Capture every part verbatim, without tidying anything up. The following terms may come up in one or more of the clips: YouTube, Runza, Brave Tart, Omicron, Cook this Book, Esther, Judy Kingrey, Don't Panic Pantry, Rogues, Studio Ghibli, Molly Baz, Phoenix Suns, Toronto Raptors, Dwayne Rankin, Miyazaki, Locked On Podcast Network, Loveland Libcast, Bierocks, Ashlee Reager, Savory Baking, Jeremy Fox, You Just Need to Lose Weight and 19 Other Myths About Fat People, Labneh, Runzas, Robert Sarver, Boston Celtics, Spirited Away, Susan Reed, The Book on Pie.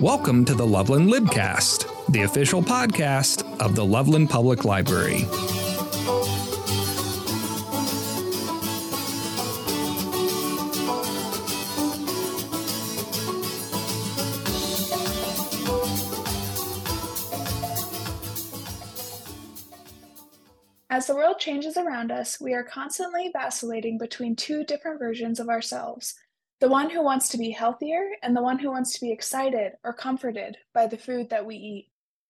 Welcome to the Loveland Libcast, the official podcast of the Loveland Public Library. As the world changes around us, we are constantly vacillating between two different versions of ourselves, the one who wants to be healthier and the one who wants to be excited or comforted by the food that we eat.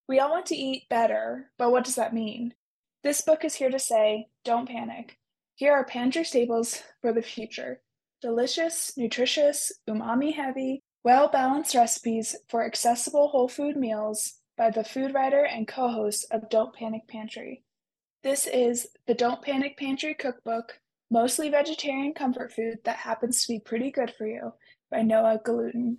We all want to eat better, but what does that mean? This book is here to say, don't panic. Here are pantry staples for the future. Delicious, nutritious, umami-heavy, well-balanced recipes for accessible whole food meals by the food writer and co-host of Don't Panic Pantry. This is the Don't Panic Pantry cookbook, mostly vegetarian comfort food that happens to be pretty good for you, by Noah Galuten.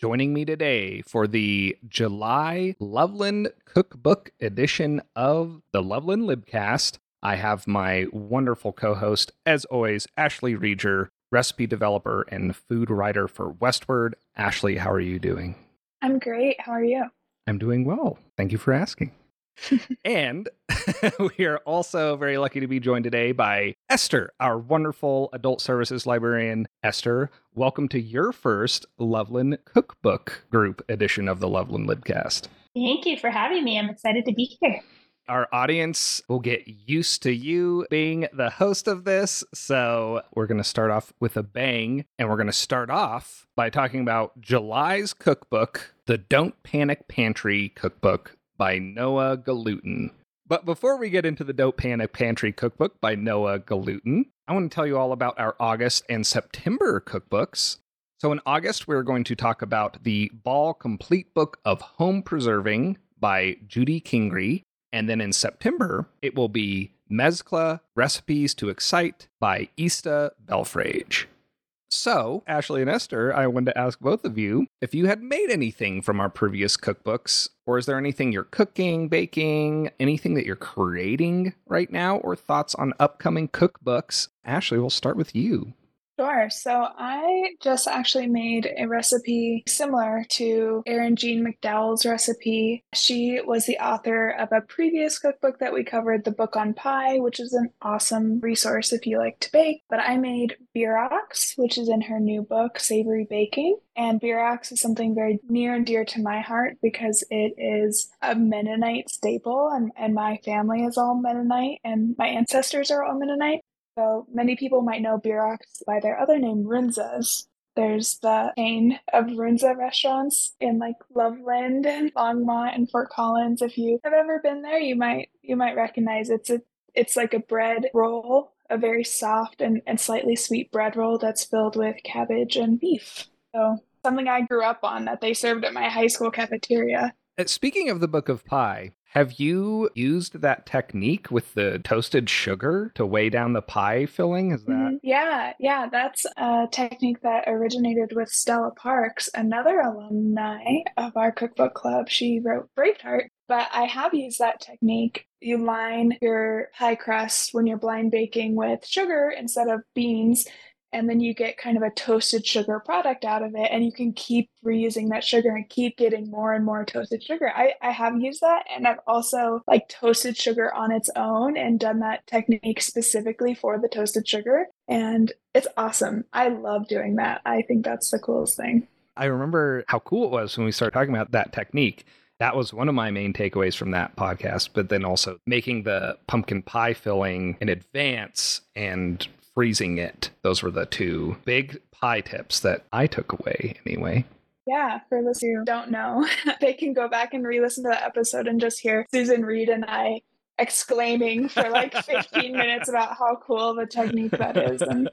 Joining me today for the July Loveland Cookbook edition of the Loveland Libcast, I have my wonderful co-host, as always, Ashlee Reager, recipe developer and food writer for Westword. Ashlee, how are you doing? I'm great. How are you? I'm doing well. Thank you for asking. And we are also very lucky to be joined today by Esther, our wonderful adult services librarian. Esther, welcome to your first Loveland Cookbook Group edition of the Loveland Libcast. Thank you for having me. I'm excited to be here. Our audience will get used to you being the host of this, so we're going to start off with a bang, and we're going to start off by talking about July's cookbook, the Don't Panic Pantry cookbook by Noah Galuten. But before we get into the Don't Panic Pantry cookbook by Noah Galuten, I want to tell you all about our August and September cookbooks. So in August, we're going to talk about the Ball Complete Book of Home Preserving by Judy Kingrey. And then in September, it will be Mezcla, Recipes to Excite by Esther Belfrage. So, Ashlee and Esther, I wanted to ask both of you if you had made anything from our previous cookbooks, or is there anything you're cooking, baking, anything that you're creating right now, or thoughts on upcoming cookbooks? Ashlee, we'll start with you. Sure. So I just actually made a recipe similar to Erin Jean McDowell's recipe. She was the author of a previous cookbook that we covered, The Book on Pie, which is an awesome resource if you like to bake. But I made Bierocks, which is in her new book, Savory Baking. And Bierocks is something very near and dear to my heart because it is a Mennonite staple, and, and my family is all Mennonite, and my ancestors are all Mennonite. So many people might know Bierocks by their other name, Runzas. There's the chain of Runza restaurants in like Loveland and Longmont and Fort Collins. If you have ever been there, you might you might recognize it's a it's like a bread roll, a very soft and, and slightly sweet bread roll that's filled with cabbage and beef. So something I grew up on that they served at my high school cafeteria. Speaking of the Book of Pie, have you used that technique with the toasted sugar to weigh down the pie filling? Is that mm-hmm. Yeah, yeah. That's a technique that originated with Stella Parks, another alumni of our cookbook club. She wrote Brave Tart, but I have used that technique. You line your pie crust when you're blind baking with sugar instead of beans, and then you get kind of a toasted sugar product out of it, and you can keep reusing that sugar and keep getting more and more toasted sugar. I, I have used that, and I've also like toasted sugar on its own and done that technique specifically for the toasted sugar, and it's awesome. I love doing that. I think that's the coolest thing. I remember how cool it was when we started talking about that technique. That was one of my main takeaways from that podcast, but then also making the pumpkin pie filling in advance and freezing it. Those were the two big pie tips that I took away anyway. Yeah, for those who don't know, they can go back and re-listen to that episode and just hear Susan Reed and I exclaiming for like fifteen minutes about how cool the technique that is. And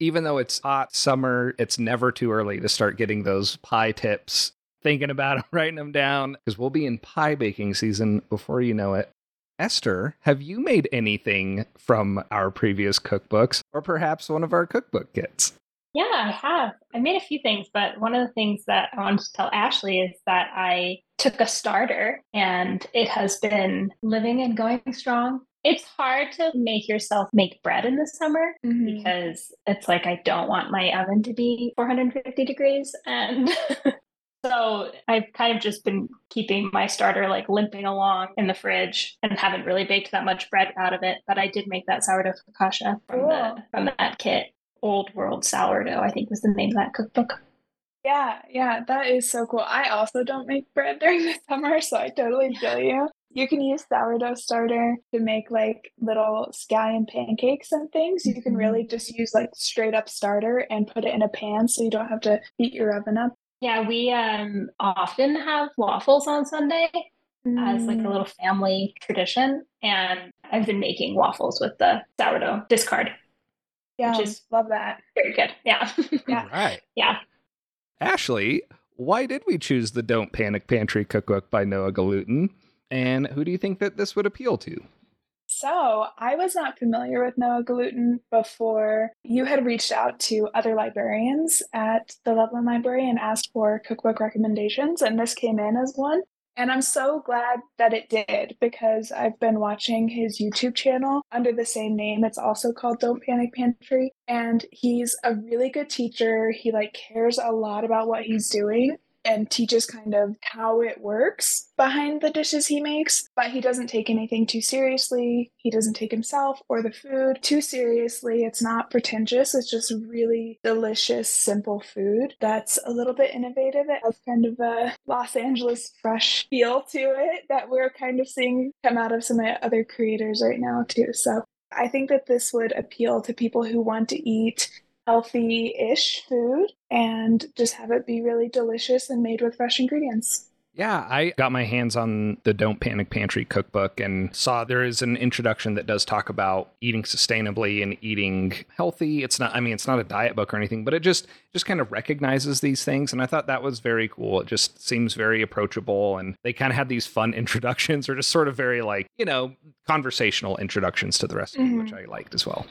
even though it's hot summer, it's never too early to start getting those pie tips, thinking about them, writing them down, because we'll be in pie baking season before you know it. Esther, have you made anything from our previous cookbooks or perhaps one of our cookbook kits? Yeah, I have. I made a few things, but one of the things that I wanted to tell Ashlee is that I took a starter and it has been living and going strong. It's hard to make yourself make bread in the summer mm-hmm. because it's like, I don't want my oven to be four hundred fifty degrees. And so I've kind of just been keeping my starter like limping along in the fridge and haven't really baked that much bread out of it. But I did make that sourdough focaccia from, cool. the, from that kit. Old World Sourdough, I think was the name of that cookbook. Yeah, yeah, that is so cool. I also don't make bread during the summer, so I totally feel you. You can use sourdough starter to make like little scallion pancakes and things. You can really just use like straight up starter and put it in a pan so you don't have to heat your oven up. Yeah, we um, often have waffles on Sunday mm. as like a little family tradition. And I've been making waffles with the sourdough discard. Yeah, which is, love that. Very good. Yeah. yeah. All right. Yeah. Ashlee, why did we choose the Don't Panic Pantry cookbook by Noah Galuten? And who do you think that this would appeal to? So I was not familiar with Noah Galuten before you had reached out to other librarians at the Loveland Library and asked for cookbook recommendations. And this came in as one. And I'm so glad that it did, because I've been watching his YouTube channel under the same name. It's also called Don't Panic Pantry. And he's a really good teacher. He like cares a lot about what he's doing and teaches kind of how it works behind the dishes he makes. But he doesn't take anything too seriously. He doesn't take himself or the food too seriously. It's not pretentious. It's just really delicious, simple food that's a little bit innovative. It has kind of a Los Angeles fresh feel to it that we're kind of seeing come out of some of the other creators right now too. So I think that this would appeal to people who want to eat healthy-ish food and just have it be really delicious and made with fresh ingredients. Yeah, I got my hands on the Don't Panic Pantry cookbook and saw there is an introduction that does talk about eating sustainably and eating healthy. It's not, I mean, it's not a diet book or anything, but it just, just kind of recognizes these things. And I thought that was very cool. It just seems very approachable. And they kind of had these fun introductions or just sort of very like, you know, conversational introductions to the recipe, mm-hmm. which I liked as well.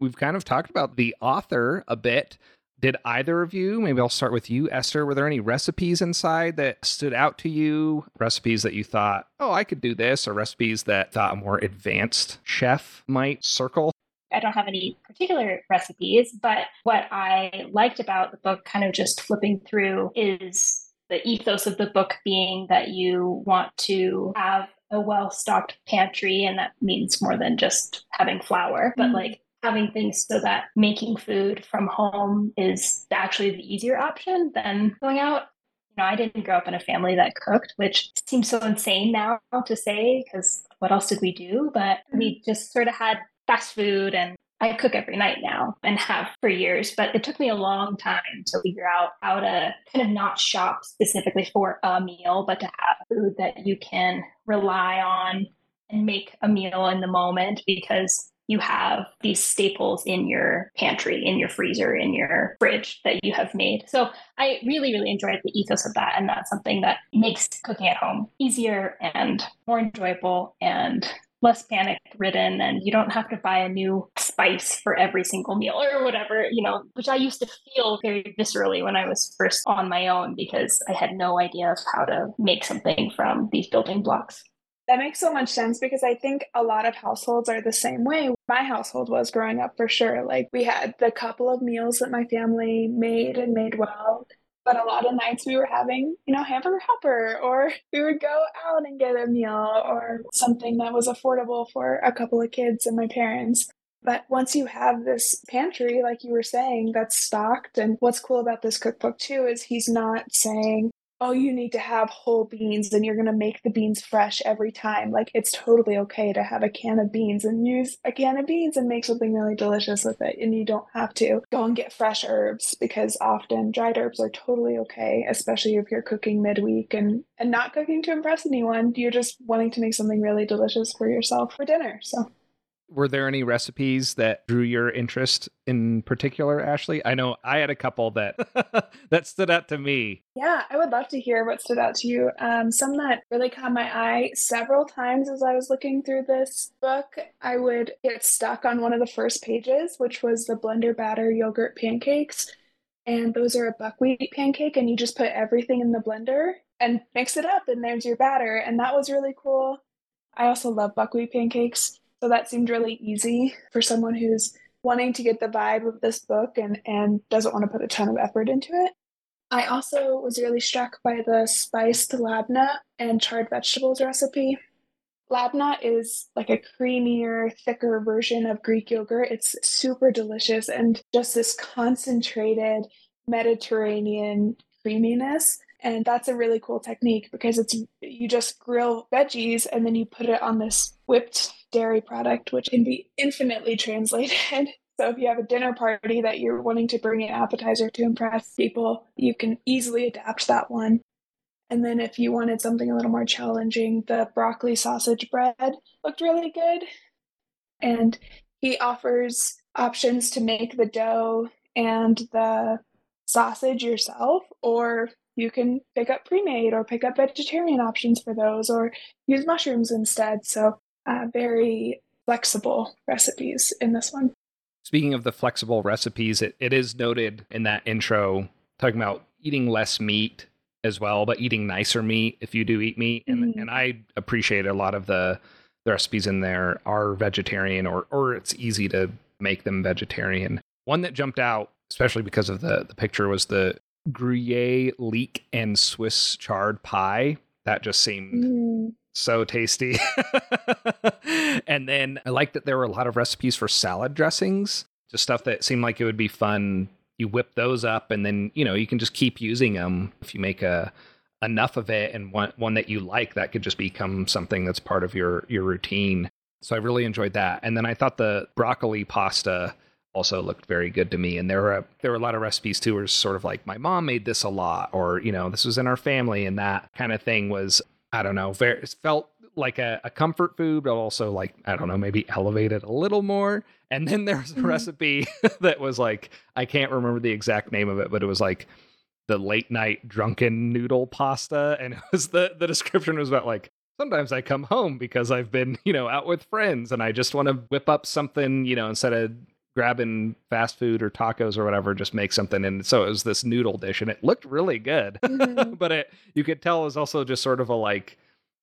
We've kind of talked about the author a bit. Did either of you, maybe I'll start with you, Esther, were there any recipes inside that stood out to you? Recipes that you thought, oh, I could do this, or recipes that thought a more advanced chef might circle? I don't have any particular recipes, but what I liked about the book, kind of just flipping through, is the ethos of the book being that you want to have a well-stocked pantry, and that means more than just having flour, but mm-hmm. like having things so that making food from home is actually the easier option than going out. You know, I didn't grow up in a family that cooked, which seems so insane now to say, because what else did we do? But we just sort of had fast food, and I cook every night now and have for years, but it took me a long time to figure out how to kind of not shop specifically for a meal, but to have food that you can rely on and make a meal in the moment, because you have these staples in your pantry, in your freezer, in your fridge that you have made. So I really, really enjoyed the ethos of that. And that's something that makes cooking at home easier and more enjoyable and less panic ridden. And you don't have to buy a new spice for every single meal or whatever, you know, which I used to feel very viscerally when I was first on my own, because I had no idea of how to make something from these building blocks. That makes so much sense, because I think a lot of households are the same way. My household was growing up for sure. Like, we had the couple of meals that my family made and made well, but a lot of nights we were having, you know, hamburger helper, or we would go out and get a meal or something that was affordable for a couple of kids and my parents. But once you have this pantry, like you were saying, that's stocked. And what's cool about this cookbook too is he's not saying, oh, you need to have whole beans and you're going to make the beans fresh every time. Like, it's totally okay to have a can of beans and use a can of beans and make something really delicious with it. And you don't have to go and get fresh herbs, because often dried herbs are totally okay, especially if you're cooking midweek and, and not cooking to impress anyone. You're just wanting to make something really delicious for yourself for dinner. So Were there any recipes that drew your interest in particular, Ashlee? I know I had a couple that that stood out to me. Yeah, I would love to hear what stood out to you. Um, some that really caught my eye several times as I was looking through this book. I would get stuck on one of the first pages, which was the blender batter yogurt pancakes. And those are a buckwheat pancake, and you just put everything in the blender and mix it up, and there's your batter. And that was really cool. I also love buckwheat pancakes. So that seemed really easy for someone who's wanting to get the vibe of this book and, and doesn't want to put a ton of effort into it. I also was really struck by the spiced labneh and charred vegetables recipe. Labneh is like a creamier, thicker version of Greek yogurt. It's super delicious and just this concentrated Mediterranean creaminess. And that's a really cool technique because it's you just grill veggies and then you put it on this whipped dairy product, which can be infinitely translated. So if you have a dinner party that you're wanting to bring an appetizer to impress people, you can easily adapt that one. And then if you wanted something a little more challenging, the broccoli sausage bread looked really good. And he offers options to make the dough and the sausage yourself, or you can pick up pre-made or pick up vegetarian options for those or use mushrooms instead. So uh, very flexible recipes in this one. Speaking of the flexible recipes, it, it is noted in that intro, talking about eating less meat as well, but eating nicer meat if you do eat meat. And mm-hmm. and I appreciate a lot of the, the recipes in there are vegetarian or or it's easy to make them vegetarian. One that jumped out, especially because of the, the picture, was the Gruyere leek and Swiss chard pie. That just seemed mm. so tasty. And then I liked that there were a lot of recipes for salad dressings, just stuff that seemed like it would be fun. You whip those up and then, you know, you can just keep using them. If you make a enough of it and one, one that you like, that could just become something that's part of your, your routine. So I really enjoyed that. And then I thought the broccoli pasta also looked very good to me. And there were, there were a lot of recipes too, where sort of like my mom made this a lot, or, you know, this was in our family, and that kind of thing was, I don't know, very, it felt like a, a comfort food, but also like, I don't know, maybe elevated a little more. And then there's a mm-hmm. recipe that was like, I can't remember the exact name of it, but it was like the late night drunken noodle pasta. And it was the, the description was about like, sometimes I come home because I've been, you know, out with friends and I just want to whip up something, you know, instead of grabbing fast food or tacos or whatever, just make something. And so it was this noodle dish and it looked really good, mm-hmm. but it, you could tell it was also just sort of a, like,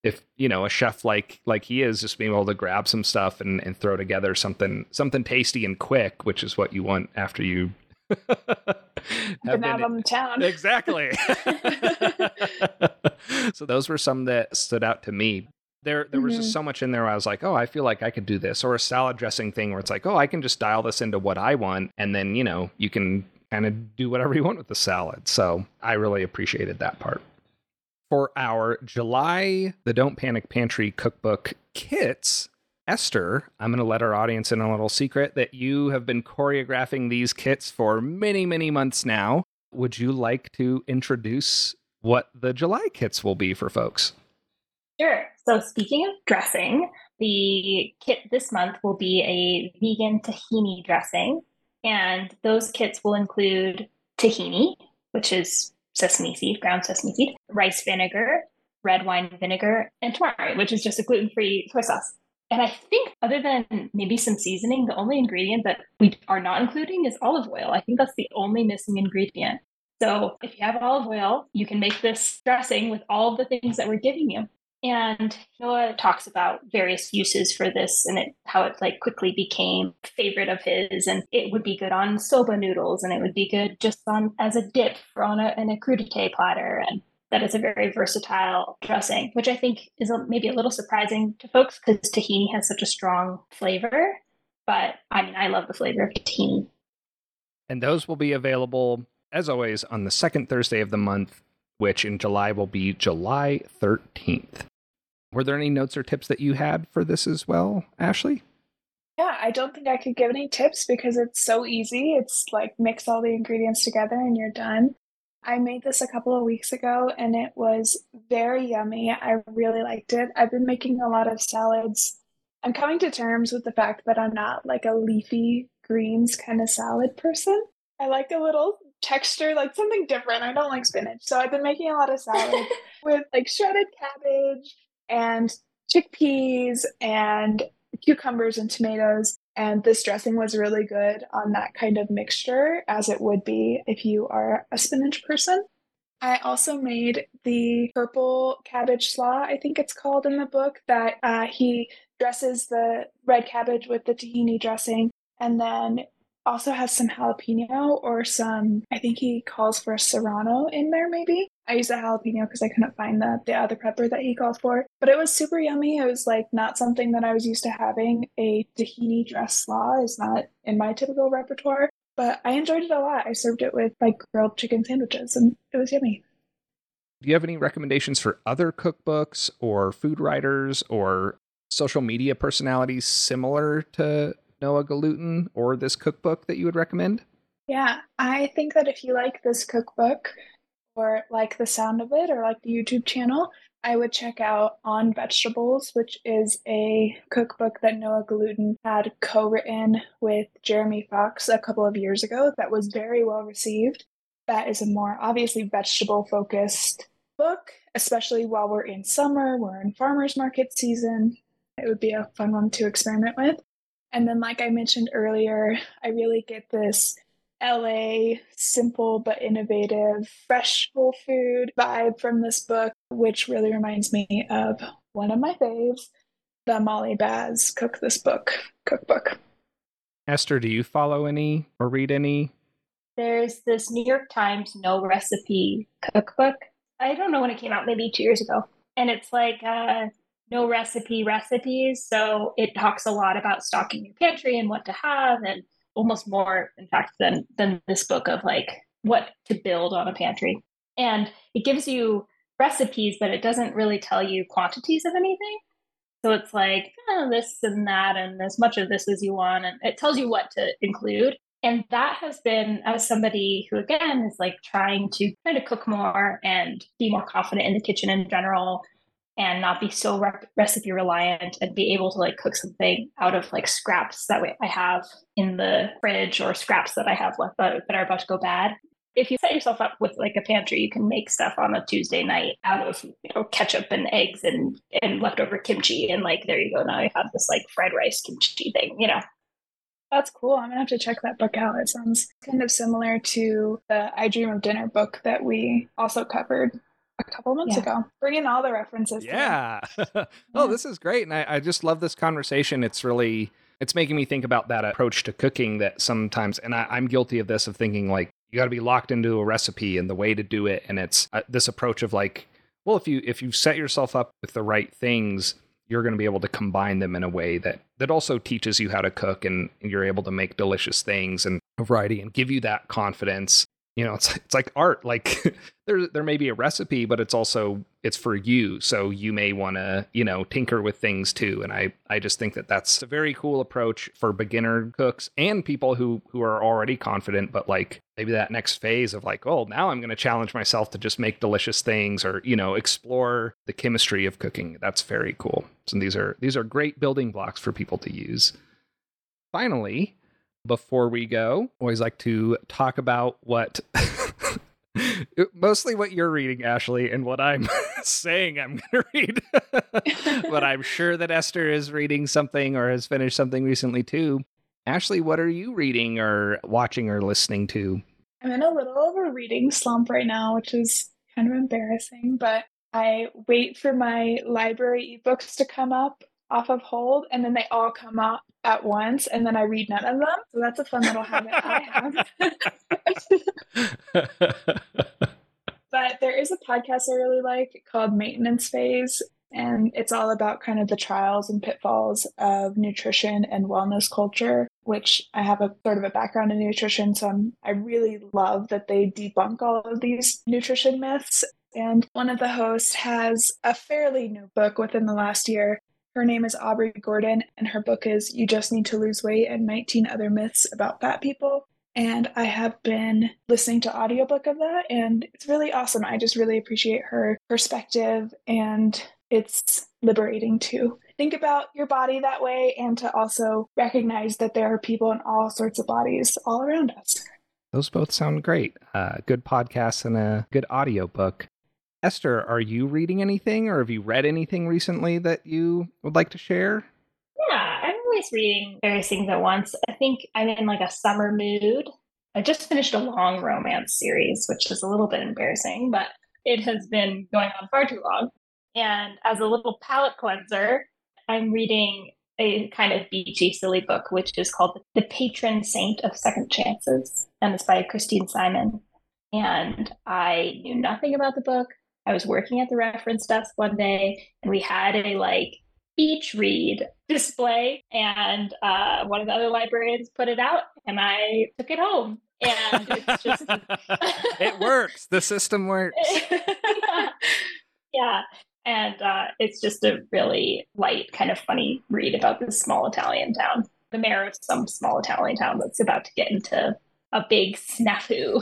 if, you know, a chef like, like he is, just being able to grab some stuff and, and throw together something, something tasty and quick, which is what you want after you have been out on the town. Exactly. So those were some that stood out to me. There there was mm-hmm. just so much in there where I was like, oh, I feel like I could do this. Or a salad dressing thing where it's like, oh, I can just dial this into what I want. And then, you know, you can kind of do whatever you want with the salad. So I really appreciated that part. For our July, the Don't Panic Pantry cookbook kits, Esther, I'm going to let our audience in a little secret that you have been choreographing these kits for many, many months now. Would you like to introduce what the July kits will be for folks? Sure. So speaking of dressing, the kit this month will be a vegan tahini dressing, and those kits will include tahini, which is sesame seed, ground sesame seed, rice vinegar, red wine vinegar, and tamari, which is just a gluten-free soy sauce. And I think other than maybe some seasoning, the only ingredient that we are not including is olive oil. I think that's the only missing ingredient. So if you have olive oil, you can make this dressing with all of the things that we're giving you. And Noah talks about various uses for this and it, how it like quickly became a favorite of his. And it would be good on soba noodles, and it would be good just on as a dip for on a, in a crudité platter. And that is a very versatile dressing, which I think is a, maybe a little surprising to folks because tahini has such a strong flavor. But I mean, I love the flavor of tahini. And those will be available, as always, on the second Thursday of the month, which in July will be July thirteenth. Were there any notes or tips that you had for this as well, Ashlee? Yeah, I don't think I could give any tips because it's so easy. It's like mix all the ingredients together and you're done. I made this a couple of weeks ago and it was very yummy. I really liked it. I've been making a lot of salads I'm coming to terms with the fact that I'm not like a leafy greens kind of salad person. I like a little texture, like something different. I don't like spinach. So I've been making a lot of salad with like shredded cabbage and chickpeas and cucumbers and tomatoes. And this dressing was really good on that kind of mixture, as it would be if you are a spinach person. I also made the purple cabbage slaw, I think it's called in the book, that uh, he dresses the red cabbage with the tahini dressing, and then also has some jalapeno or some, I think he calls for a serrano in there maybe. I used a jalapeno because I couldn't find the, the other pepper that he called for. But it was super yummy. It was like not something that I was used to having. A tahini dress slaw is not in my typical repertoire. But I enjoyed it a lot. I served it with like grilled chicken sandwiches and it was yummy. Do you have any recommendations for other cookbooks or food writers or social media personalities similar to Noah Galuten or this cookbook that you would recommend? Yeah, I think that if you like this cookbook or like the sound of it or like the YouTube channel, I would check out On Vegetables, which is a cookbook that Noah Galuten had co-written with Jeremy Fox a couple of years ago that was very well received. That is a more obviously vegetable-focused book, especially while we're in summer, we're in farmers market season. It would be a fun one to experiment with. And then, like I mentioned earlier, I really get this L A simple but innovative, fresh whole food vibe from this book, which really reminds me of one of my faves, the Molly Baz Cook This Book cookbook. Esther, do you follow any or read any? There's this New York Times No Recipe cookbook. I don't know when it came out, maybe two years ago. And it's like uh, no recipe recipes. So it talks a lot about stocking your pantry and what to have, and almost more, in fact, than than this book of like what to build on a pantry. And it gives you recipes, but it doesn't really tell you quantities of anything. So it's like oh, this and that and as much of this as you want. And it tells you what to include. And that has been, as somebody who, again, is like trying to kind of cook more and be more confident in the kitchen in general and not be so re- recipe reliant and be able to like cook something out of like scraps that I have in the fridge or scraps that I have left that are about to go bad. If you set yourself up with like a pantry, you can make stuff on a Tuesday night out of, you know, ketchup and eggs and, and leftover kimchi. And like, there you go. Now I have this like fried rice kimchi thing, you know. That's cool. I'm going to have to check that book out. It sounds kind of similar to the I Dream of Dinner book that we also covered a couple months yeah. ago. Bring in all the references. Yeah. Oh, this is great. And I, I just love this conversation. It's really, it's making me think about that approach to cooking that sometimes, and I, I'm guilty of this, of thinking like, you got to be locked into a recipe and the way to do it. And it's uh, this approach of like, well, if you, if you set yourself up with the right things, you're going to be able to combine them in a way that, that also teaches you how to cook, and you're able to make delicious things and a variety and give you that confidence. You know, it's it's like art. Like there there may be a recipe, but it's also it's for you. So you may want to, you know, tinker with things too. And I, I just think that that's a very cool approach for beginner cooks and people who who are already confident, but like maybe that next phase of like, oh, now I'm going to challenge myself to just make delicious things or, you know, explore the chemistry of cooking. That's very cool. So these are these are great building blocks for people to use. Finally, before we go, always like to talk about what, mostly what you're reading, Ashlee, and what I'm saying I'm going to read. But I'm sure that Esther is reading something or has finished something recently too. Ashlee, what are you reading or watching or listening to? I'm in a little of a reading slump right now, which is kind of embarrassing, but I wait for my library ebooks to come up off of hold, and then they all come up at once, and then I read none of them. So that's a fun little habit I have. But there is a podcast I really like called Maintenance Phase, and it's all about kind of the trials and pitfalls of nutrition and wellness culture, which I have a sort of a background in nutrition, so I'm, I really love that they debunk all of these nutrition myths. And one of the hosts has a fairly new book within the last year. Her name is Aubrey Gordon, and her book is You Just Need to Lose Weight and nineteen Other Myths About Fat People. And I have been listening to audiobook of that, and it's really awesome. I just really appreciate her perspective, and it's liberating too. think about your body that way, and to also recognize that there are people in all sorts of bodies all around us. Those both sound great. Uh, good podcast and a good audiobook. Esther, are you reading anything, or have you read anything recently that you would like to share? Yeah, I'm always reading various things at once. I think I'm in like a summer mood. I just finished a long romance series, which is a little bit embarrassing, but it has been going on far too long. And as a little palate cleanser, I'm reading a kind of beachy, silly book, which is called The Patron Saint of Second Chances, and it's by Christine Simon. And I knew nothing about the book. I was working at the reference desk one day, and we had a like beach read display, and uh, one of the other librarians put it out, and I took it home. And it's just it works. The system works. Yeah. And uh, it's just a really light, kind of funny read about this small Italian town, the mayor of some small Italian town that's about to get into a big snafu.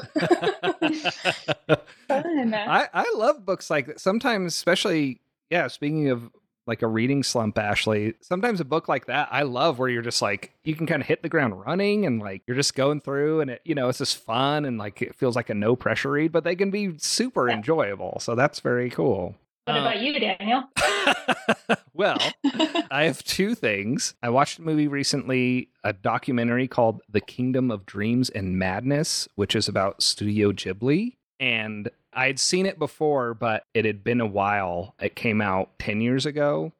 Fun. I, I love books like that. Sometimes, especially, yeah, speaking of like a reading slump, Ashlee, sometimes a book like that, I love where you're just like, you can kind of hit the ground running and like, you're just going through and it, you know, it's just fun and like, it feels like a no pressure read, but they can be super yeah. enjoyable. So that's very cool. What um, about you, Daniel? Well, I have two things. I watched a movie recently, a documentary called The Kingdom of Dreams and Madness, which is about Studio Ghibli. And I had seen it before, but it had been a while. It came out ten years ago.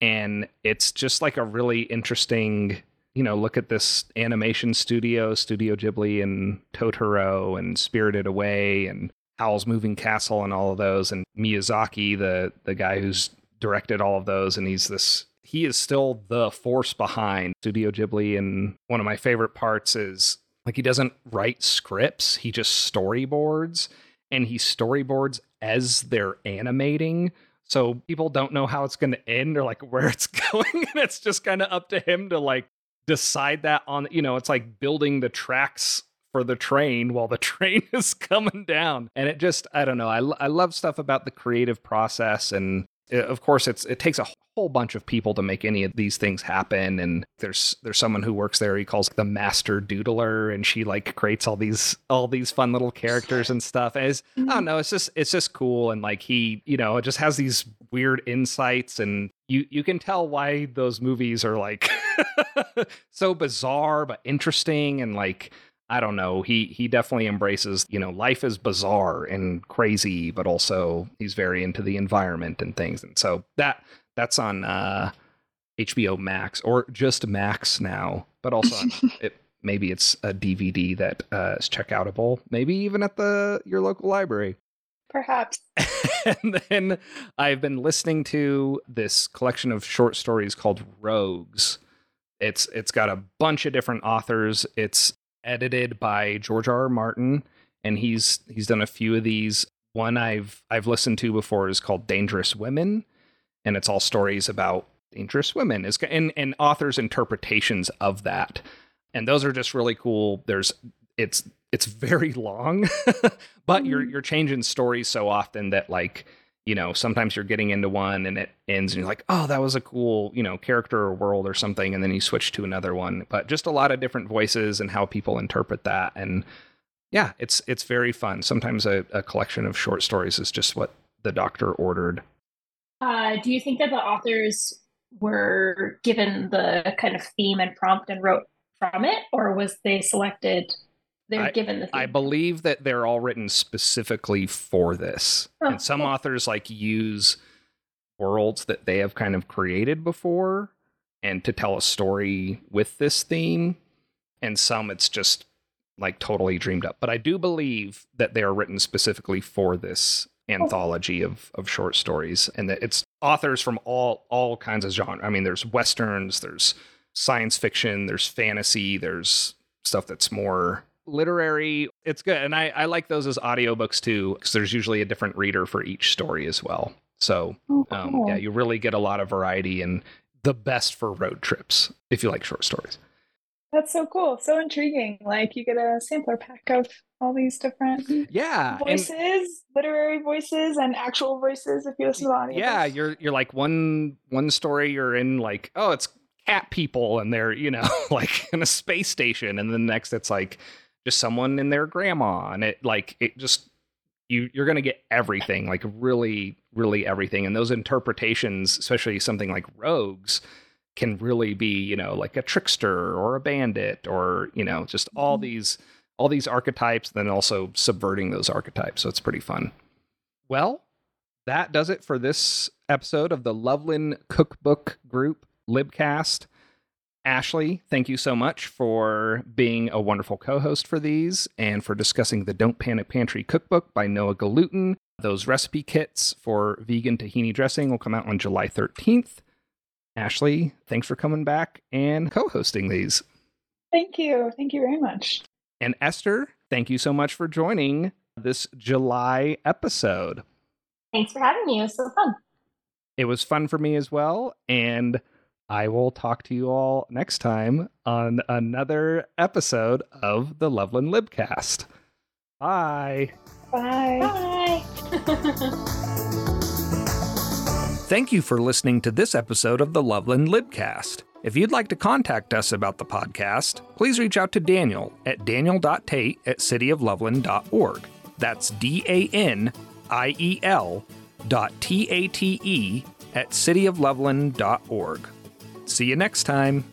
And it's just like a really interesting, you know, look at this animation studio, Studio Ghibli and Totoro and Spirited Away and Howl's Moving Castle and all of those, and Miyazaki, the the guy who's directed all of those, and he's this he is still the force behind Studio Ghibli. And one of my favorite parts is like he doesn't write scripts, he just storyboards, and he storyboards as they're animating. So people don't know how it's going to end or like where it's going, and it's just kind of up to him to like decide that on, you know, it's like building the tracks for the train while the train is coming down. And it just, I don't know, I, I love stuff about the creative process. And it, of course, it's it takes a whole bunch of people to make any of these things happen. And there's there's someone who works there, he calls the master doodler, and she like creates all these all these fun little characters and stuff. And it's, mm-hmm. I don't know, it's just, it's just cool. And like he, you know, it just has these weird insights, and you, you can tell why those movies are like so bizarre, but interesting. And like, I don't know. He he definitely embraces, you know, life is bizarre and crazy, but also he's very into the environment and things. And so that that's on uh, H B O Max, or just Max now, but also on, it, maybe it's a D V D that uh, is checkoutable, maybe even at the your local library. Perhaps. And then I've been listening to this collection of short stories called Rogues. It's it's got a bunch of different authors. It's edited by George R R. Martin, and he's he's done a few of these. One I've I've listened to before is called Dangerous Women, and it's all stories about dangerous women, is and, and authors' interpretations of that. And those are just really cool. There's it's it's very long, but you're you're changing stories so often that like, you know, sometimes you're getting into one and it ends and you're like, oh, that was a cool, you know, character or world or something. And then you switch to another one, but just a lot of different voices and how people interpret that. And yeah, it's, it's very fun. Sometimes a, a collection of short stories is just what the doctor ordered. Uh, do you think that the authors were given the kind of theme and prompt and wrote from it, or was they selected? They're I, given the theme. I believe that they're all written specifically for this. Oh, and some okay. authors like use worlds that they have kind of created before and to tell a story with this theme. And some it's just like totally dreamed up. But I do believe that they are written specifically for this anthology of, of short stories, and that it's authors from all, all kinds of genre. I mean, there's Westerns, there's science fiction, there's fantasy, there's stuff that's more literary. It's good. And I, I like those as audiobooks too, because there's usually a different reader for each story as well. So oh, cool. um, yeah, you really get a lot of variety, and the best for road trips if you like short stories. That's so cool. So intriguing. Like you get a sampler pack of all these different yeah voices, and literary voices and actual voices if you listen to audio. Yeah, you're you're like one one story you're in like, oh, it's cat people and they're, you know, like in a space station, and the next it's like just someone and their grandma, and it like it just you you're going to get everything, like really really everything. And those interpretations, especially something like Rogues, can really be, you know, like a trickster or a bandit or, you know, just all mm-hmm. these all these archetypes, then also subverting those archetypes. So it's pretty fun. Well, that does it for this episode of the Loveland Cookbook Group Libcast. Ashlee, thank you so much for being a wonderful co-host for these and for discussing the Don't Panic Pantry Cookbook by Noah Galuten. Those recipe kits for vegan tahini dressing will come out on July thirteenth. Ashlee, thanks for coming back and co-hosting these. Thank you. Thank you very much. And Esther, thank you so much for joining this July episode. Thanks for having me. It was so fun. It was fun for me as well. And I will talk to you all next time on another episode of the Loveland Libcast. Bye. Bye. Bye. Thank you for listening to this episode of the Loveland Libcast. If you'd like to contact us about the podcast, please reach out to Daniel at daniel.tate at cityofloveland.org. That's D-A-N-I-E-L dot T-A-T-E at cityofloveland.org. See you next time.